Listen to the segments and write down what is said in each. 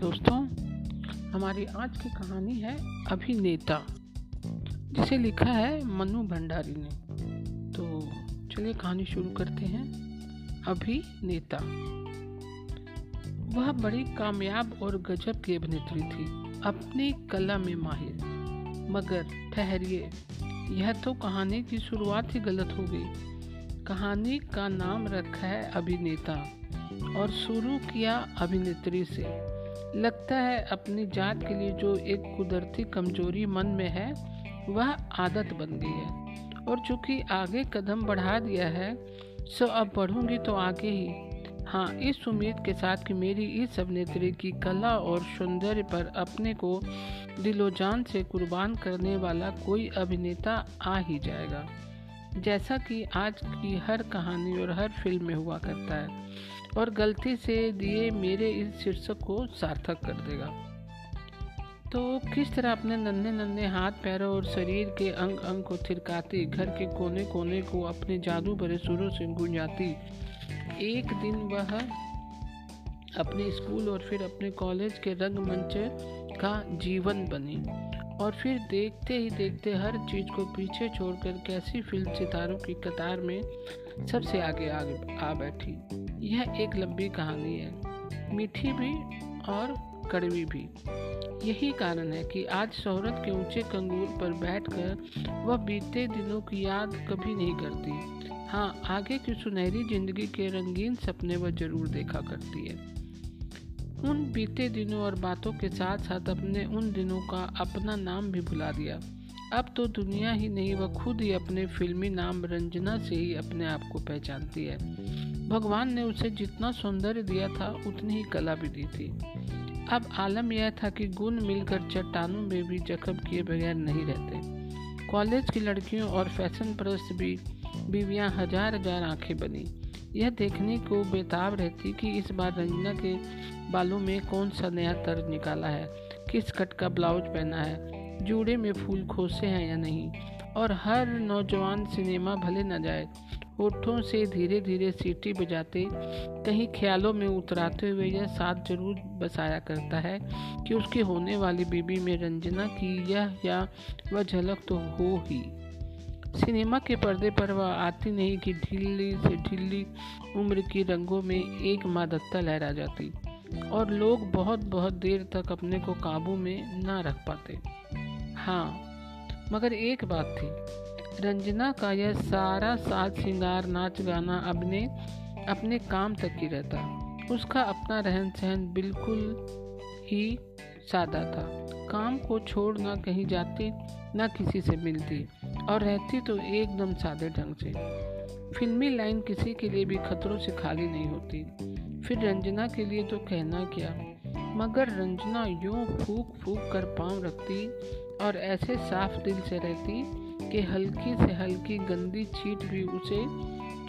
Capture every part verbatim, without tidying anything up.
दोस्तों, हमारी आज की कहानी है अभिनेता, जिसे लिखा है मनु भंडारी ने। तो चलिए कहानी शुरू करते हैं। अभिनेता। वह बड़ी कामयाब और गजब की अभिनेत्री थी, अपनी कला में माहिर। मगर ठहरिए, यह तो कहानी की शुरुआत ही गलत हो गई। कहानी का नाम रखा है अभिनेता और शुरू किया अभिनेत्री से। लगता है अपनी जात के लिए जो एक कुदरती कमजोरी मन में है, वह आदत बन गई है, और चूंकि आगे कदम बढ़ा दिया है, सो अब बढ़ूंगी तो आगे ही। हाँ, इस उम्मीद के साथ कि मेरी इस अभिनेत्री की कला और सौंदर्य पर अपने को दिलोजान से कुर्बान करने वाला कोई अभिनेता आ ही जाएगा, जैसा कि आज की हर कहानी और हर फिल्म में हुआ करता है, और गलती से दिए मेरे इस शीर्षक को सार्थक कर देगा। तो किस तरह अपने नन्हे नन्हे हाथ पैरों और शरीर के अंग अंग को थिरकाती, घर के कोने कोने को अपने जादू भरे सुरों से गूंजाती। एक दिन वह अपने स्कूल और फिर अपने कॉलेज के रंगमंच का जीवन बनी, और फिर देखते ही देखते हर चीज़ को पीछे छोड़कर कैसी फिल्म सितारों की कतार में सबसे आगे आगे आ बैठी। यह एक लंबी कहानी है, मीठी भी और कड़वी भी। यही कारण है कि आज शोहरत के ऊंचे कंगूर पर बैठकर वह बीते दिनों की याद कभी नहीं करती। हाँ, आगे की सुनहरी जिंदगी के रंगीन सपने वह जरूर देखा करती है। उन बीते दिनों और बातों के साथ साथ अपने उन दिनों का अपना नाम भी भुला दिया। अब तो दुनिया ही नहीं, वह खुद ही अपने फिल्मी नाम रंजना से ही अपने आप को पहचानती है। भगवान ने उसे जितना सौंदर्य दिया था, उतनी ही कला भी दी थी। अब आलम यह था कि गुण मिलकर चट्टानों में भी जख्म किए बगैर नहीं रहते। कॉलेज की लड़कियों और फैशन परस्त भी बीवियां हजार हजार आंखें बनी, यह देखने को बेताब रहती कि इस बार रंजना के बालों में कौन सा नया तर्ज निकाला है, किस कट का ब्लाउज पहना है, जूड़े में फूल खोसे हैं या नहीं। और हर नौजवान सिनेमा भले न जाए, होठों से धीरे धीरे सीटी बजाते, कहीं ख्यालों में उतराते हुए यह साथ जरूर बसाया करता है कि उसकी होने वाली बीबी में रंजना की यह या वह झलक तो हो ही। सिनेमा के पर्दे पर वह आती नहीं कि ढीली से ढीली उम्र की रंगों में एक मादकता लहरा जाती, और लोग बहुत बहुत देर तक अपने को काबू में ना रख पाते। हाँ, मगर एक बात थी, रंजना का यह सारा साज श्रृंगार, नाच गाना अपने अपने काम तक ही रहता। उसका अपना रहन सहन बिल्कुल ही सादा था। काम को छोड़ ना कहीं जाती, ना किसी से मिलती, और रहती तो एकदम सादे ढंग से। फिल्मी लाइन किसी के लिए भी खतरों से खाली नहीं होती, फिर रंजना के लिए तो कहना क्या। मगर रंजना यूँ फूक फूक कर पाँव रखती और ऐसे साफ दिल से रहती कि हल्की से हल्की गंदी चीट भी उसे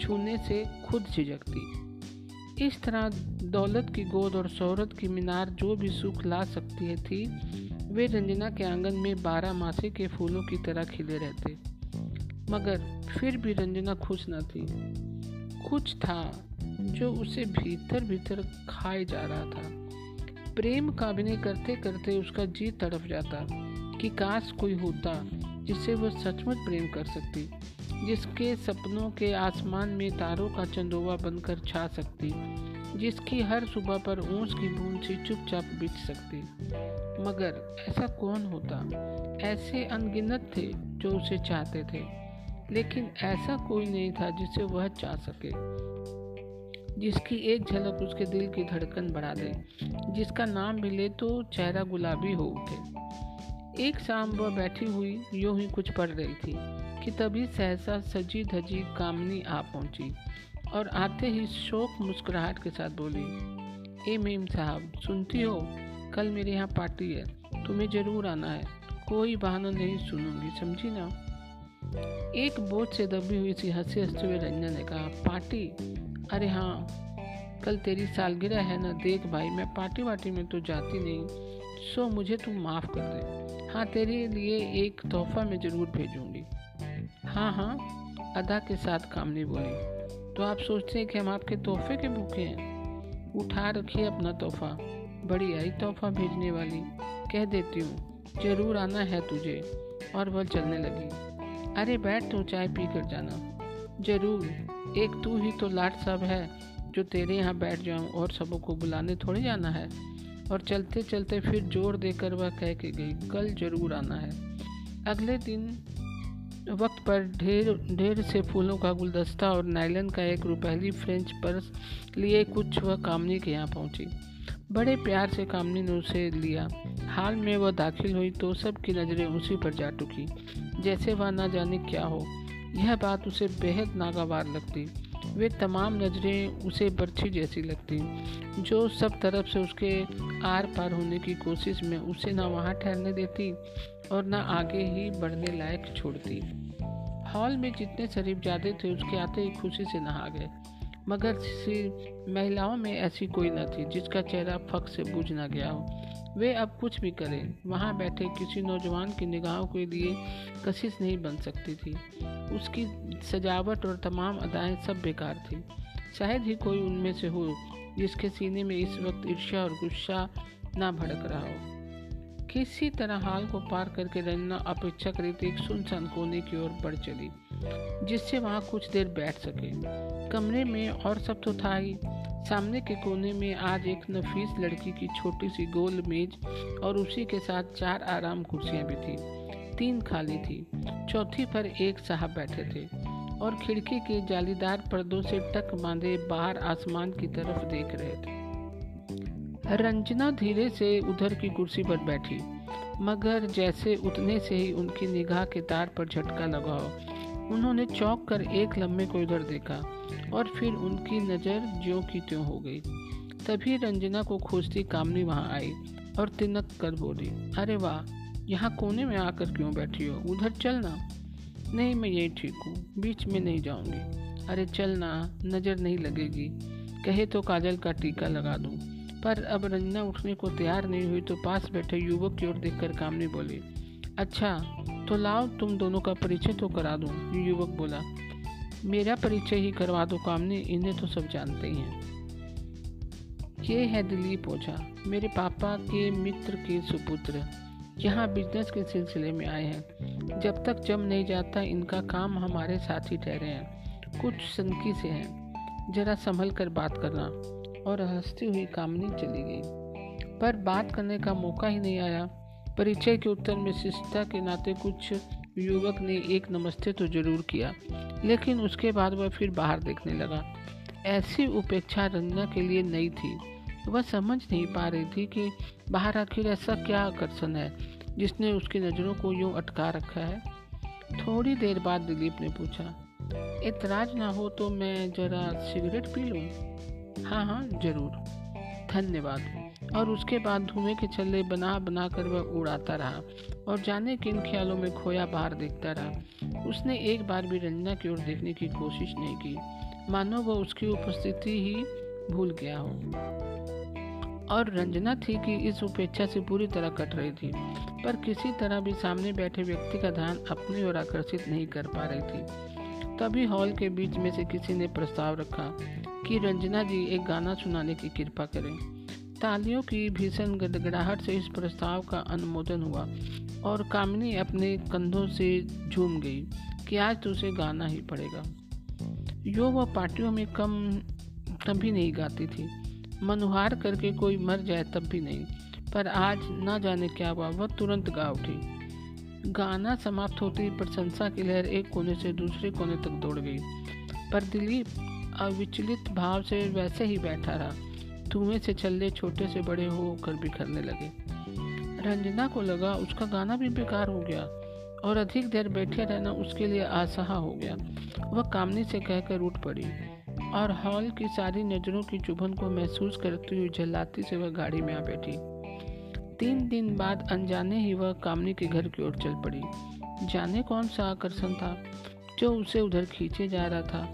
छूने से खुद झिझकती। इस तरह दौलत की गोद और शोहरत की मीनार जो भी सुख ला सकती थी, वे रंजना के आंगन में बारहमासी के फूलों की तरह खिले रहते। मगर फिर भी रंजना खुश न थी। कुछ था जो उसे भीतर भीतर खाए जा रहा था। प्रेम का अभिनय करते करते उसका जी तड़फ जाता कि काश कोई होता जिससे वह सचमुच प्रेम कर सकती, जिसके सपनों के आसमान में तारों का चंदोवा बनकर छा सकती, जिसकी हर सुबह पर ओस की बूंद सी चुपचाप बिछ सकती। मगर ऐसा कौन होता? ऐसे अनगिनत थे जो उसे चाहते थे, लेकिन ऐसा कोई नहीं था जिसे वह चाह सके, जिसकी एक झलक उसके दिल की धड़कन बढ़ा दे, जिसका नाम भी ले तो चेहरा गुलाबी हो उठे। एक शाम वह बैठी हुई यूं ही कुछ पढ़ रही थी कि तभी सहसा सजी धजी कामिनी आ पहुंची, और आते ही शोक मुस्कुराहट के साथ बोली, ए मेम साहब, सुनती हो, कल मेरे यहाँ पार्टी है, तुम्हें जरूर आना है, कोई बहाना नहीं सुनूंगी, समझी ना। एक बोझ से दबी हुई सी हंसी हंसते हुए रंजना ने कहा, पार्टी? अरे हाँ, कल तेरी सालगिरह है ना। देख भाई, मैं पार्टी वार्टी में तो जाती नहीं, सो मुझे तुम माफ़ कर दे। हाँ, तेरे लिए एक तोहफा मैं ज़रूर भेजूंगी। हाँ हाँ, अदा के साथ कामिनी बोली, तो आप सोचते हैं कि हम आपके तोहफे के भूखे हैं? उठा रखिए अपना तोहफा, बड़ी आई तोहफा भेजने वाली, कह देती हूँ जरूर आना है तुझे। और वह चलने लगी। अरे बैठ तो, चाय पी कर जाना। जरूर, एक तू ही तो लाट साहब है जो तेरे यहाँ बैठ जाऊँ और सबों को बुलाने थोड़ी जाना है। और चलते चलते फिर जोर देकर वह कह के गई, कल जरूर आना है। अगले दिन वक्त पर ढेर ढेर से फूलों का गुलदस्ता और नायलन का एक रुपहली फ्रेंच पर्स लिए कुछ वह कामिनी के यहाँ पहुँची। बड़े प्यार से कामिनी ने उसे लिया। हाल में वह दाखिल हुई तो सबकी नज़रें उसी पर जा टुकी, जैसे वह ना जाने क्या हो। यह बात उसे बेहद नागवार लगती। वे तमाम नज़रें उसे बर्छी जैसी लगती, जो सब तरफ से उसके आर पार होने की कोशिश में उसे ना वहाँ ठहरने देती और ना आगे ही बढ़ने लायक छोड़ती। हॉल में जितने शरीफजादे थे उसके आते ही खुशी से नहा गए, मगर महिलाओं में ऐसी कोई न थी जिसका चेहरा फक से बुझ ना गया हो। वे अब कुछ भी करें, वहाँ बैठे किसी नौजवान की निगाहों के लिए कशिश नहीं बन सकती थी। उसकी सजावट और तमाम अदाएं सब बेकार थी। शायद ही कोई उनमें से हो जिसके सीने में इस वक्त ईर्ष्या और गुस्सा ना भड़क रहा हो। किसी तरह हाल को पार करके रंजना अपेक्षाकृत एक सुनसान कोने की ओर बढ़ चली, जिससे वहाँ कुछ देर बैठ सके। कमरे में और सब तो था ही, सामने के कोने में आज एक नफीस लड़की की छोटी सी गोल मेज और उसी के साथ चार आराम कुर्सियाँ भी थी। तीन खाली थी, चौथी पर एक साहब बैठे थे और खिड़की के जालीदार पर्दों से टक बांधे बाहर आसमान की तरफ देख रहे थे। रंजना धीरे से उधर की कुर्सी पर बैठी, मगर जैसे उतने से ही उनकी निगाह के तार पर झटका लगा हो। उन्होंने चौंक कर एक लम्हे को इधर देखा और फिर उनकी नज़र ज्यों की त्यों हो गई। तभी रंजना को खोजती कामिनी वहाँ आई और तिनक कर बोली, अरे वाह, यहाँ कोने में आकर क्यों बैठी हो? उधर चलना। नहीं, मैं यही ठीक हूँ, बीच में नहीं जाऊँगी। अरे चलना, नज़र नहीं लगेगी। कहे तो काजल का टीका लगा दूँ। पर अब रंजना उठने को तैयार नहीं हुई तो पास बैठे युवक की ओर देखकर कामिनी बोली, अच्छा तो लाओ तुम दोनों का परिचय तो करा दूँ। युवक बोला, मेरा परिचय ही करवा दो कामिनी, इन्हें तो सब जानते ही हैं। ये है दिलीप ओझा, मेरे पापा के मित्र के सुपुत्र, यहाँ बिजनेस के सिलसिले में आए हैं। जब तक जम नहीं जाता इनका काम हमारे साथ ही ठहरे हैं। कुछ सनकी से हैं, जरा संभल कर बात करना। और हंसती हुई कामिनी चली गई, पर बात करने का मौका ही नहीं आया। परिचय के उत्तर में शिष्टता के नाते कुछ युवक ने एक नमस्ते तो जरूर किया, लेकिन उसके बाद वह फिर बाहर देखने लगा। ऐसी उपेक्षा रंजना के लिए नई थी। वह समझ नहीं पा रही थी कि बाहर आखिर ऐसा क्या आकर्षण है जिसने उसकी नज़रों को यूँ अटका रखा है। थोड़ी देर बाद दिलीप ने पूछा, एतराज़ ना हो तो मैं जरा सिगरेट पी लूँ? हाँ हाँ जरूर, धन्यवाद। और उसके बाद धुएं के छल्ले बना बना कर वह उड़ाता रहा और जाने किन ख्यालों में खोया बाहर देखता रहा। उसने एक बार भी रंजना की ओर देखने की कोशिश नहीं की, मानो वह उसकी उपस्थिति ही भूल गया हो। और रंजना थी कि इस उपेक्षा से पूरी तरह कट रही थी, पर किसी तरह भी सामने बैठे व्यक्ति का ध्यान अपनी ओर आकर्षित नहीं कर पा रही थी। तभी हॉल के बीच में से किसी ने प्रस्ताव रखा कि रंजना जी एक गाना सुनाने की कृपा करें। तालियों की भीषण गड़गड़ाहट से इस प्रस्ताव का अनुमोदन हुआ और कामिनी अपने कंधों से झूम गई कि आज तो उसे गाना ही पड़ेगा। यो वह पार्टियों में कम कभी नहीं गाती थी, मनुहार करके कोई मर जाए तब भी नहीं, पर आज ना जाने क्या हुआ, वह तुरंत गा उठी। गाना समाप्त होते ही प्रशंसा की लहर एक कोने से दूसरे कोने तक दौड़ गई, पर दिलीप अविचलित भाव से वैसे ही बैठा रहा। धुएं से छल्ले छोटे से बड़े होकर बिखरने लगे। रंजना को लगा उसका गाना भी बेकार हो गया और अधिक देर बैठे रहना उसके लिए असहा हो गया। वह कामिनी से कहकर उठ पड़ी और हॉल की सारी नजरों की चुभन को महसूस करती हुई झल्लाती से वह गाड़ी में आ बैठी। तीन दिन बाद अनजाने ही वह कामिनी के घर की ओर चल पड़ी। जाने कौन सा आकर्षण था जो उसे उधर खींचे जा रहा था।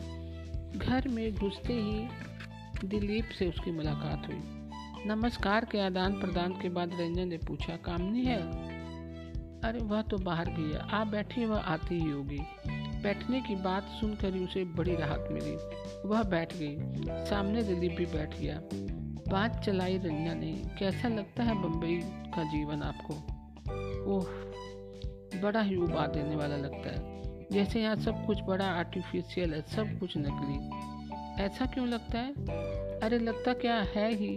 घर में घुसते ही दिलीप से उसकी मुलाकात हुई। नमस्कार के आदान प्रदान के बाद रंजना ने पूछा, कामिनी है? अरे वह तो बाहर गई है, आप बैठिए, वह आती ही होगी। बैठने की बात सुनकर ही उसे बड़ी राहत मिली। वह बैठ गई, सामने दिलीप भी बैठ गया। बात चलाई रंजना ने। कैसा लगता है बम्बई का जीवन आपको? ओह, बड़ा ही उबार देने वाला लगता है, जैसे यहाँ सब कुछ बड़ा आर्टिफिशियल है, सब कुछ नकली। ऐसा क्यों लगता है? अरे लगता क्या है ही।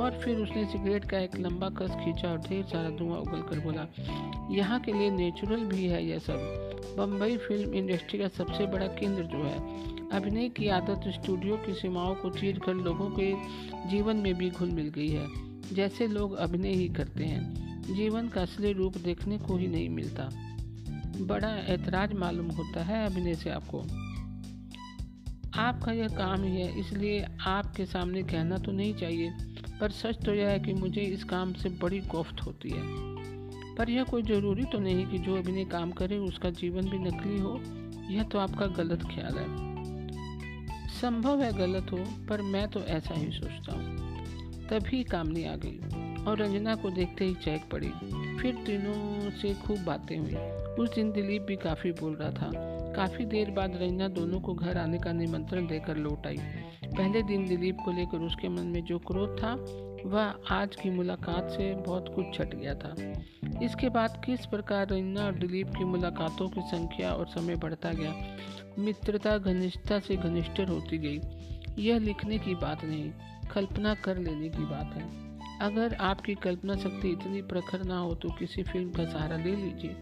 और फिर उसने सिगरेट का एक लंबा कस खींचा और ढेर सारा धुआं उगल कर बोला, यहाँ के लिए नेचुरल भी है यह सब। बम्बई फिल्म इंडस्ट्री का सबसे बड़ा केंद्र जो है, अभिनय की आदत स्टूडियो की सीमाओं को चीर कर लोगों के जीवन में भी घुल मिल गई है। जैसे लोग अभिनय ही करते हैं, जीवन का असली रूप देखने को ही नहीं मिलता। बड़ा ऐतराज मालूम होता है अभिनय से आपको। आपका यह काम ही है, इसलिए आपके सामने कहना तो नहीं चाहिए, पर सच तो यह है कि मुझे इस काम से बड़ी कौफ्त होती है। पर यह कोई ज़रूरी तो नहीं कि जो अभिनय काम करे उसका जीवन भी नकली हो, यह तो आपका गलत ख्याल है। संभव है गलत हो, पर मैं तो ऐसा ही सोचता हूँ। तभी कामिनी आ गई और रंजना को देखते ही चैक पड़ी। फिर तीनों से खूब बातें हुई। उस दिन दिलीप भी काफ़ी बोल रहा था। काफ़ी देर बाद रंजना दोनों को घर आने का निमंत्रण देकर लौट आई। पहले दिन दिलीप को लेकर उसके मन में जो क्रोध था, वह आज की मुलाकात से बहुत कुछ छट गया था। इसके बाद किस प्रकार रंजना और दिलीप की मुलाकातों की संख्या और समय बढ़ता गया, मित्रता घनिष्ठता से घनिष्ठतर होती गई। यह लिखने की बात नहीं, कल्पना कर लेने की बात है। अगर आपकी कल्पना शक्ति इतनी प्रखर ना हो तो किसी फिल्म का सहारा ले लीजिए।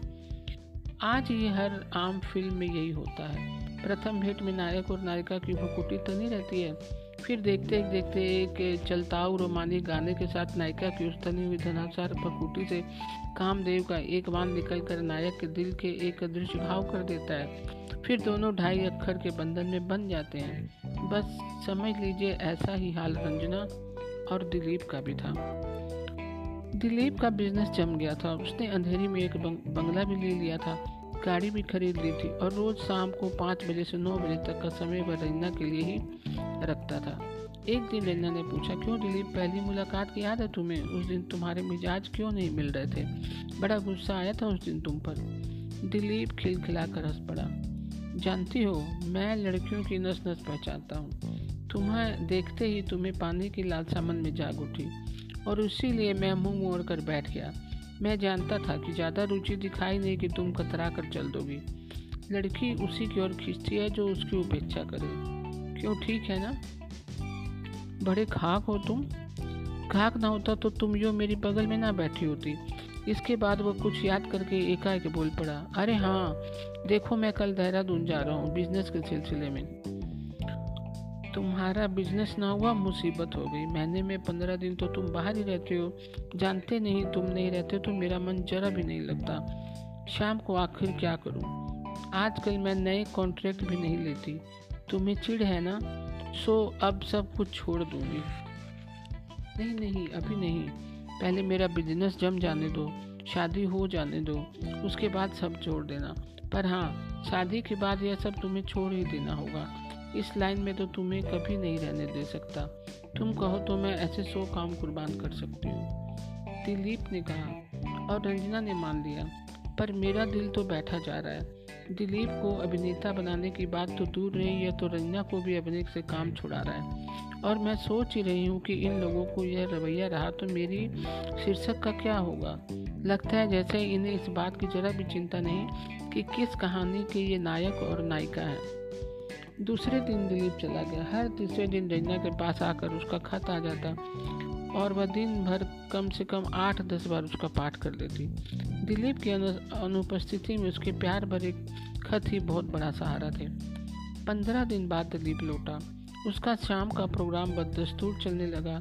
आज ये हर आम फिल्म में यही होता है। प्रथम भेंट में नायक और नायिका की भुकुटी तनी रहती है, फिर देखते देखते एक चलताऊ रोमानी गाने के साथ नायिका की उस तनी हुई धनाचार भुकुटी से कामदेव का एक बाण निकलकर नायक के दिल के एक अदृश्य घाव कर देता है। फिर दोनों ढाई अक्षर के बंधन में बन जाते हैं। बस समझ लीजिए ऐसा ही हाल रंजना और दिलीप का भी था। दिलीप का बिजनेस जम गया था। उसने अंधेरी में एक बंगला भी ले लिया था, गाड़ी भी खरीद ली थी और रोज शाम को पाँच बजे से नौ बजे तक का समय वह रंजना के लिए ही रखता था। एक दिन रंजना ने पूछा, क्यों दिलीप, पहली मुलाकात की याद है तुम्हें? उस दिन तुम्हारे मिजाज क्यों नहीं मिल रहे थे? बड़ा गुस्सा आया था उस दिन तुम पर। दिलीप खिलखिला कर हंस पड़ा। जानती हो, मैं लड़कियों की नस नस पहचानता हूँ। तुम्हें देखते ही तुम्हें पानी की लालसा मन में जाग उठी और इसीलिए मैं मुंह मोड़ कर बैठ गया। मैं जानता था कि ज़्यादा रुचि दिखाई नहीं कि तुम कतरा कर चल दोगी। लड़की उसी की ओर खींचती है जो उसकी उपेक्षा करे। क्यों, ठीक है ना? बड़े खाक हो तुम। खाक ना होता तो तुम यूँ मेरी बगल में ना बैठी होती। इसके बाद वह कुछ याद करके एकाएक बोल पड़ा, अरे हाँ, देखो मैं कल देहरादून जा रहा हूँ बिजनेस के सिलसिले में। तुम्हारा बिजनेस ना हुआ, मुसीबत हो गई। महीने में पंद्रह दिन तो तुम बाहर ही रहते हो। जानते नहीं, तुम नहीं रहते तो मेरा मन जरा भी नहीं लगता। शाम को आखिर क्या करूँ? आजकल मैं नए कॉन्ट्रैक्ट भी नहीं लेती। तुम्हें चिढ़ है ना? सो अब सब कुछ छोड़ दूँगी। नहीं नहीं, अभी नहीं, पहले मेरा बिजनेस जम जाने दो, शादी हो जाने दो, उसके बाद सब छोड़ देना। पर हाँ, शादी के बाद यह सब तुम्हें छोड़ ही देना होगा। इस लाइन में तो तुम्हें कभी नहीं रहने दे सकता। तुम कहो तो मैं ऐसे सौ काम कुर्बान कर सकती हूँ, दिलीप ने कहा और रंजना ने मान लिया। पर मेरा दिल तो बैठा जा रहा है। दिलीप को अभिनेता बनाने की बात तो दूर रही, यह तो रंजना को भी अभिनय से काम छुड़ा रहा है। और मैं सोच ही रही हूँ कि इन लोगों को यह रवैया रहा तो मेरी शीर्षक का क्या होगा। लगता है जैसे इन्हें इस बात की जरा भी चिंता नहीं कि किस कहानी के ये नायक और नायिका हैं। दूसरे दिन दिलीप चला गया। हर तीसरे दिन रंजना के पास आकर उसका खत आ जाता और वह दिन भर कम से कम आठ दस बार उसका पाठ कर लेती। दिलीप की अनुपस्थिति में उसके प्यार भरे खत ही बहुत बड़ा सहारा थे। पंद्रह दिन बाद दिलीप लौटा। उसका शाम का प्रोग्राम बदस्तूर चलने लगा।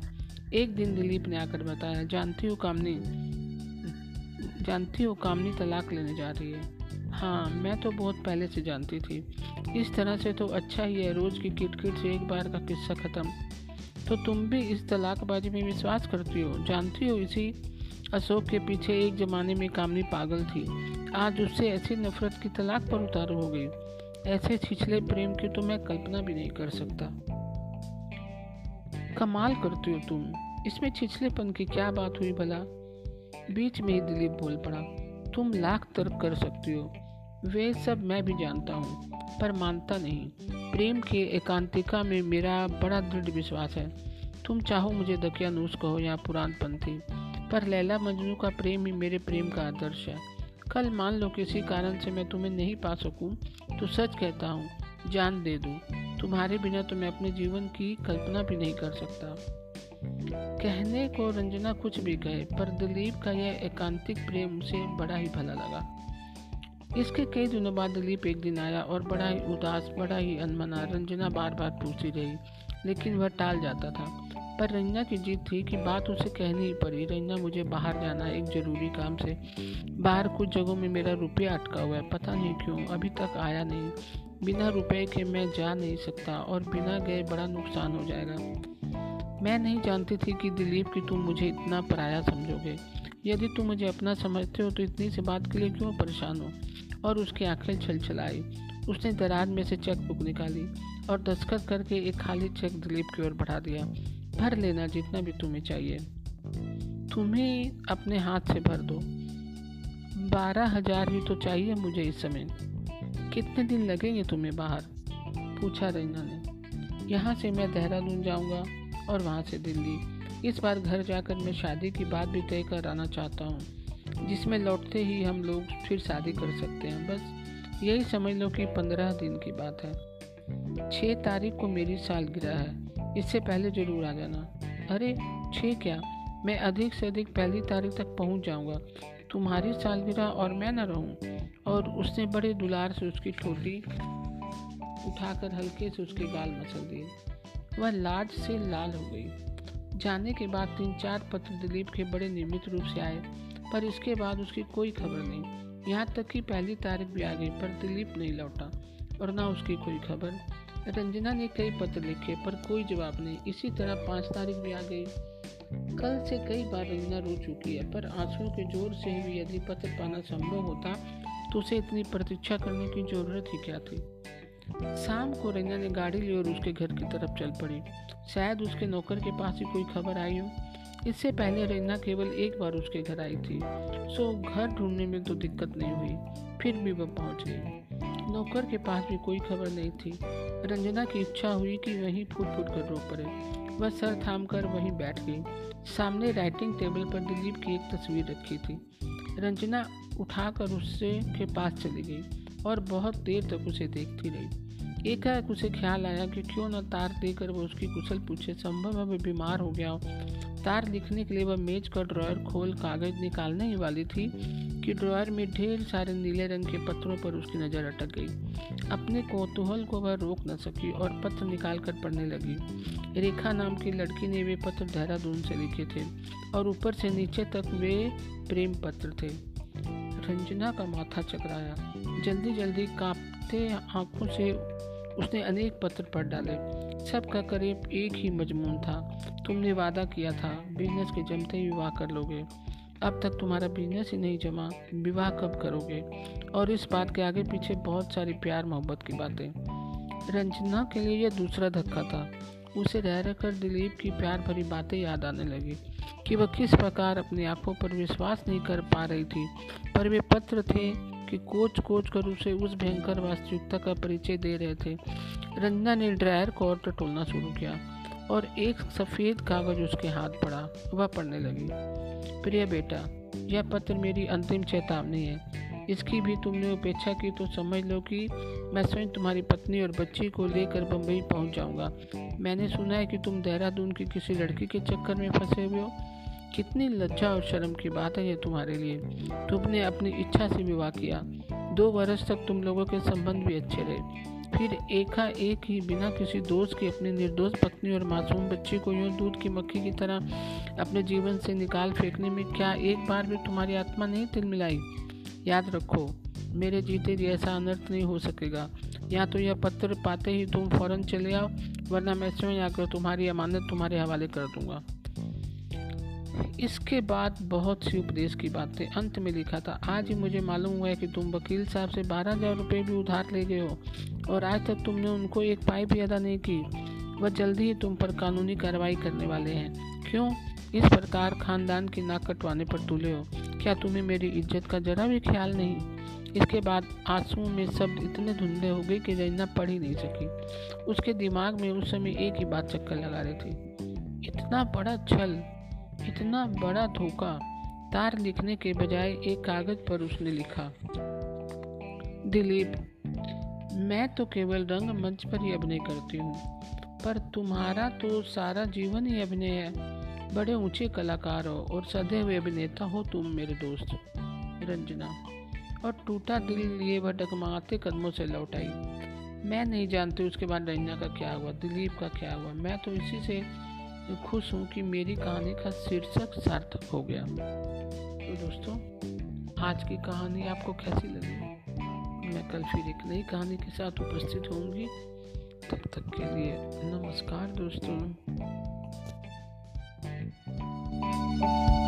एक दिन दिलीप ने आकर बताया, जानती हो कामिनी जानती हो कामिनी तलाक लेने जा रही है। हाँ, मैं तो बहुत पहले से जानती थी। इस तरह से तो अच्छा ही है, रोज़ की किटकिट से एक बार का किस्सा ख़त्म। तो तुम भी इस तलाकबाजी में विश्वास करती हो? जानती हो, इसी अशोक के पीछे एक ज़माने में कामिनी पागल थी। आज उससे ऐसी नफरत की तलाक पर उतार हो गई। ऐसे छिछले प्रेम की तो मैं कल्पना भी नहीं कर सकता। कमाल करती हो तुम, इसमें छिछलेपन की क्या बात हुई भला? बीच में ही दिलीप बोल पड़ा, तुम लाख तर्क कर सकती हो, वे सब मैं भी जानता हूँ, पर मानता नहीं। प्रेम के एकांतिका में मेरा बड़ा दृढ़ विश्वास है। तुम चाहो मुझे दकियानूस कहो या पुराणपंथी, पर लैला मजनू का प्रेम ही मेरे प्रेम का आदर्श है। कल मान लो किसी कारण से मैं तुम्हें नहीं पा सकूँ तो सच कहता हूँ जान दे दूँ, तुम्हारे बिना तो मैं अपने जीवन की कल्पना भी नहीं कर सकता। कहने को रंजना कुछ भी कहे, पर दिलीप का यह एकांतिक प्रेम उसे बड़ा ही भला लगा। इसके कई दिनों बाद दिलीप एक दिन आया और बड़ा ही उदास, बड़ा ही अनमना। रंजना बार बार पूछती रही लेकिन वह टाल जाता था, पर रंजना की जिद थी कि बात उसे कहनी ही पड़ी। रंजना, मुझे बाहर जाना है एक ज़रूरी काम से, बाहर कुछ जगहों में मेरा रुपया अटका हुआ है, पता नहीं क्यों अभी तक आया नहीं। बिना रुपये के मैं जा नहीं सकता और बिना गए बड़ा नुकसान हो जाएगा। मैं नहीं जानती थी कि दिलीप कि तुम मुझे इतना पराया समझोगे, यदि तुम मुझे अपना समझते हो तो इतनी सी बात के लिए क्यों परेशान हो। और उसकी आंखें छलछल आई। उसने दराज में से चेक बुक निकाली और दस्तखत करके एक खाली चेक दिलीप की ओर बढ़ा दिया। भर लेना जितना भी तुम्हें चाहिए, तुम्हें अपने हाथ से भर दो। बारह हजार ही तो चाहिए मुझे इस समय। कितने दिन लगेंगे तुम्हें बाहर, पूछा रैना ने। यहाँ से मैं देहरादून जाऊँगा और वहाँ से दिल्ली। इस बार घर जाकर मैं शादी की बात भी तय कराना चाहता हूँ, जिसमें लौटते ही हम लोग फिर शादी कर सकते हैं। बस यही समझ लो कि पंद्रह दिन की बात है। छः तारीख को मेरी सालगिरह है, इससे पहले ज़रूर आ जाना। अरे छः क्या, मैं अधिक से अधिक पहली तारीख तक पहुँच जाऊँगा, तुम्हारी सालगिरह और मैं न रहूँ। और उसने बड़े दुलार से उसकी ठोटी उठाकर हल्के से उसके गाल मसल दिए। वह लाज से लाल हो गई। जाने के बाद तीन चार पत्र दिलीप के बड़े नियमित रूप से आए, पर इसके बाद उसकी कोई खबर नहीं। यहाँ तक कि पहली तारीख भी आ गई, पर दिलीप नहीं लौटा और ना उसकी कोई खबर। रंजना ने कई पत्र लिखे पर कोई जवाब नहीं। इसी तरह पाँच तारीख भी आ गई। कल से कई बार रंजना रो चुकी है, पर आंसुओं के जोर से ही यदि पत्र पाना संभव होता तो उसे इतनी प्रतीक्षा करने की जरूरत ही क्या थी। शाम को रंजना ने गाड़ी ली और उसके घर की तरफ चल पड़ी। शायद उसके नौकर के पास ही कोई खबर आई हो। इससे पहले रंजना केवल एक बार उसके घर आई थी, सो घर ढूंढने में तो दिक्कत नहीं हुई, फिर भी वह पहुंच गई। नौकर के पास भी कोई खबर नहीं थी। रंजना की इच्छा हुई कि वहीं फूट फूट कर रो पड़े। वह सर थाम कर वहीं बैठ गई। सामने राइटिंग टेबल पर दिलीप की एक तस्वीर रखी थी। रंजना उठा कर उससे के पास चली गई और बहुत देर तक उसे देखती रही। एकाएक उसे ख्याल आया कि क्यों न तार देकर वह उसकी कुशल पूछे। संभव है वह बीमार हो गया हो। तार लिखने के लिए वह मेज का ड्रॉयर खोल कागज निकालने ही वाली थी कि ड्रॉयर में ढेर सारे नीले रंग के पत्रों पर उसकी नज़र अटक गई। अपने कौतूहल को वह रोक न सकी और पत्र निकालकर पढ़ने लगी। रेखा नाम की लड़की ने वे पत्र देहरादून से लिखे थे और ऊपर से नीचे तक वे प्रेम पत्र थे। रंजना का माथा चकराया। जल्दी जल्दी कांपते आंखों से उसने अनेक पत्र पढ़ डाले। सबका करीब एक ही मजमून था। तुमने वादा किया था बिजनेस के जमते ही विवाह कर लोगे, अब तक तुम्हारा बिजनेस ही नहीं जमा, विवाह कब करोगे, और इस बात के आगे पीछे बहुत सारी प्यार मोहब्बत की बातें। रंजना के लिए यह दूसरा धक्का था। उसे रह रहकर दिलीप की प्यार भरी बातें याद आने लगी कि वह किस प्रकार अपनी आंखों पर विश्वास नहीं कर पा रही थी, पर वे पत्र थे कि कोच कोच कर उसे उस भयंकर वास्तविकता का परिचय दे रहे थे। रंजना ने ड्रायर को और टटोलना शुरू किया और एक सफ़ेद कागज उसके हाथ पड़ा। वह पढ़ने लगी। प्रिय बेटा, यह पत्र मेरी अंतिम चेतावनी है। इसकी भी तुमने उपेक्षा की तो समझ लो कि मैं स्वयं तुम्हारी पत्नी और बच्ची को लेकर बंबई पहुंच जाऊंगा। मैंने सुना है कि तुम देहरादून की किसी लड़की के चक्कर में फंसे हुए हो। कितनी लज्जा और शर्म की बात है यह तुम्हारे लिए। तुमने अपनी इच्छा से विवाह किया। दो वर्ष तक तुम लोगों के संबंध भी अच्छे रहे, फिर एका एक ही बिना किसी दोष के अपनी निर्दोष पत्नी और मासूम बच्ची को यूँ दूध की मक्खी की तरह अपने जीवन से निकाल फेंकने में क्या एक बार भी तुम्हारी आत्मा नहीं तिलमिलाई। याद रखो, मेरे जीते जी ऐसा अनर्थ नहीं हो सकेगा। या तो यह पत्र पाते ही तुम फौरन चले आओ, वरना मैं स्वयं आकर तुम्हारी अमानत तुम्हारे हवाले कर दूंगा। इसके बाद बहुत सी उपदेश की बातें। अंत में लिखा था, आज ही मुझे मालूम हुआ है कि तुम वकील साहब से बारह हजार रुपये भी उधार ले गए हो और आज तक तुमने उनको एक पाई भी अदा नहीं की। वह जल्दी ही तुम पर कानूनी कार्रवाई करने वाले हैं। क्यों इस प्रकार खानदान की नाक कटवाने पर तुले हो? क्या तुम्हें मेरी इज्जत का जरा भी ख्याल नहीं? इसके बाद आंसुओं में शब्द इतने धुंधले हो गए कि रंजना पढ़ ही नहीं सकी। उसके दिमाग में उस समय एक ही बात चक्कर लगा रही थी, इतना बड़ा छल, इतना बड़ा धोखा। तार लिखने के बजाय एक कागज पर उसने लिखा, दिलीप, मैं तो केवल रंगमंच पर ही अभिनय करती हूँ, पर तुम्हारा तो सारा जीवन ही अभिनय है। बड़े ऊंचे कलाकार हो और सधे हुए अभिनेता हो तुम मेरे दोस्त। रंजना, और टूटा दिल लिए भटकमाते कदमों से लौट आई। मैं नहीं जानती उसके बाद रंजना का क्या हुआ, दिलीप का क्या हुआ। मैं तो इसी से खुश हूँ कि मेरी कहानी का शीर्षक सार्थक हो गया। तो दोस्तों, आज की कहानी आपको कैसी लगी? मैं कल फिर एक नई कहानी के साथ उपस्थित होंगी। तब तक के लिए नमस्कार दोस्तों।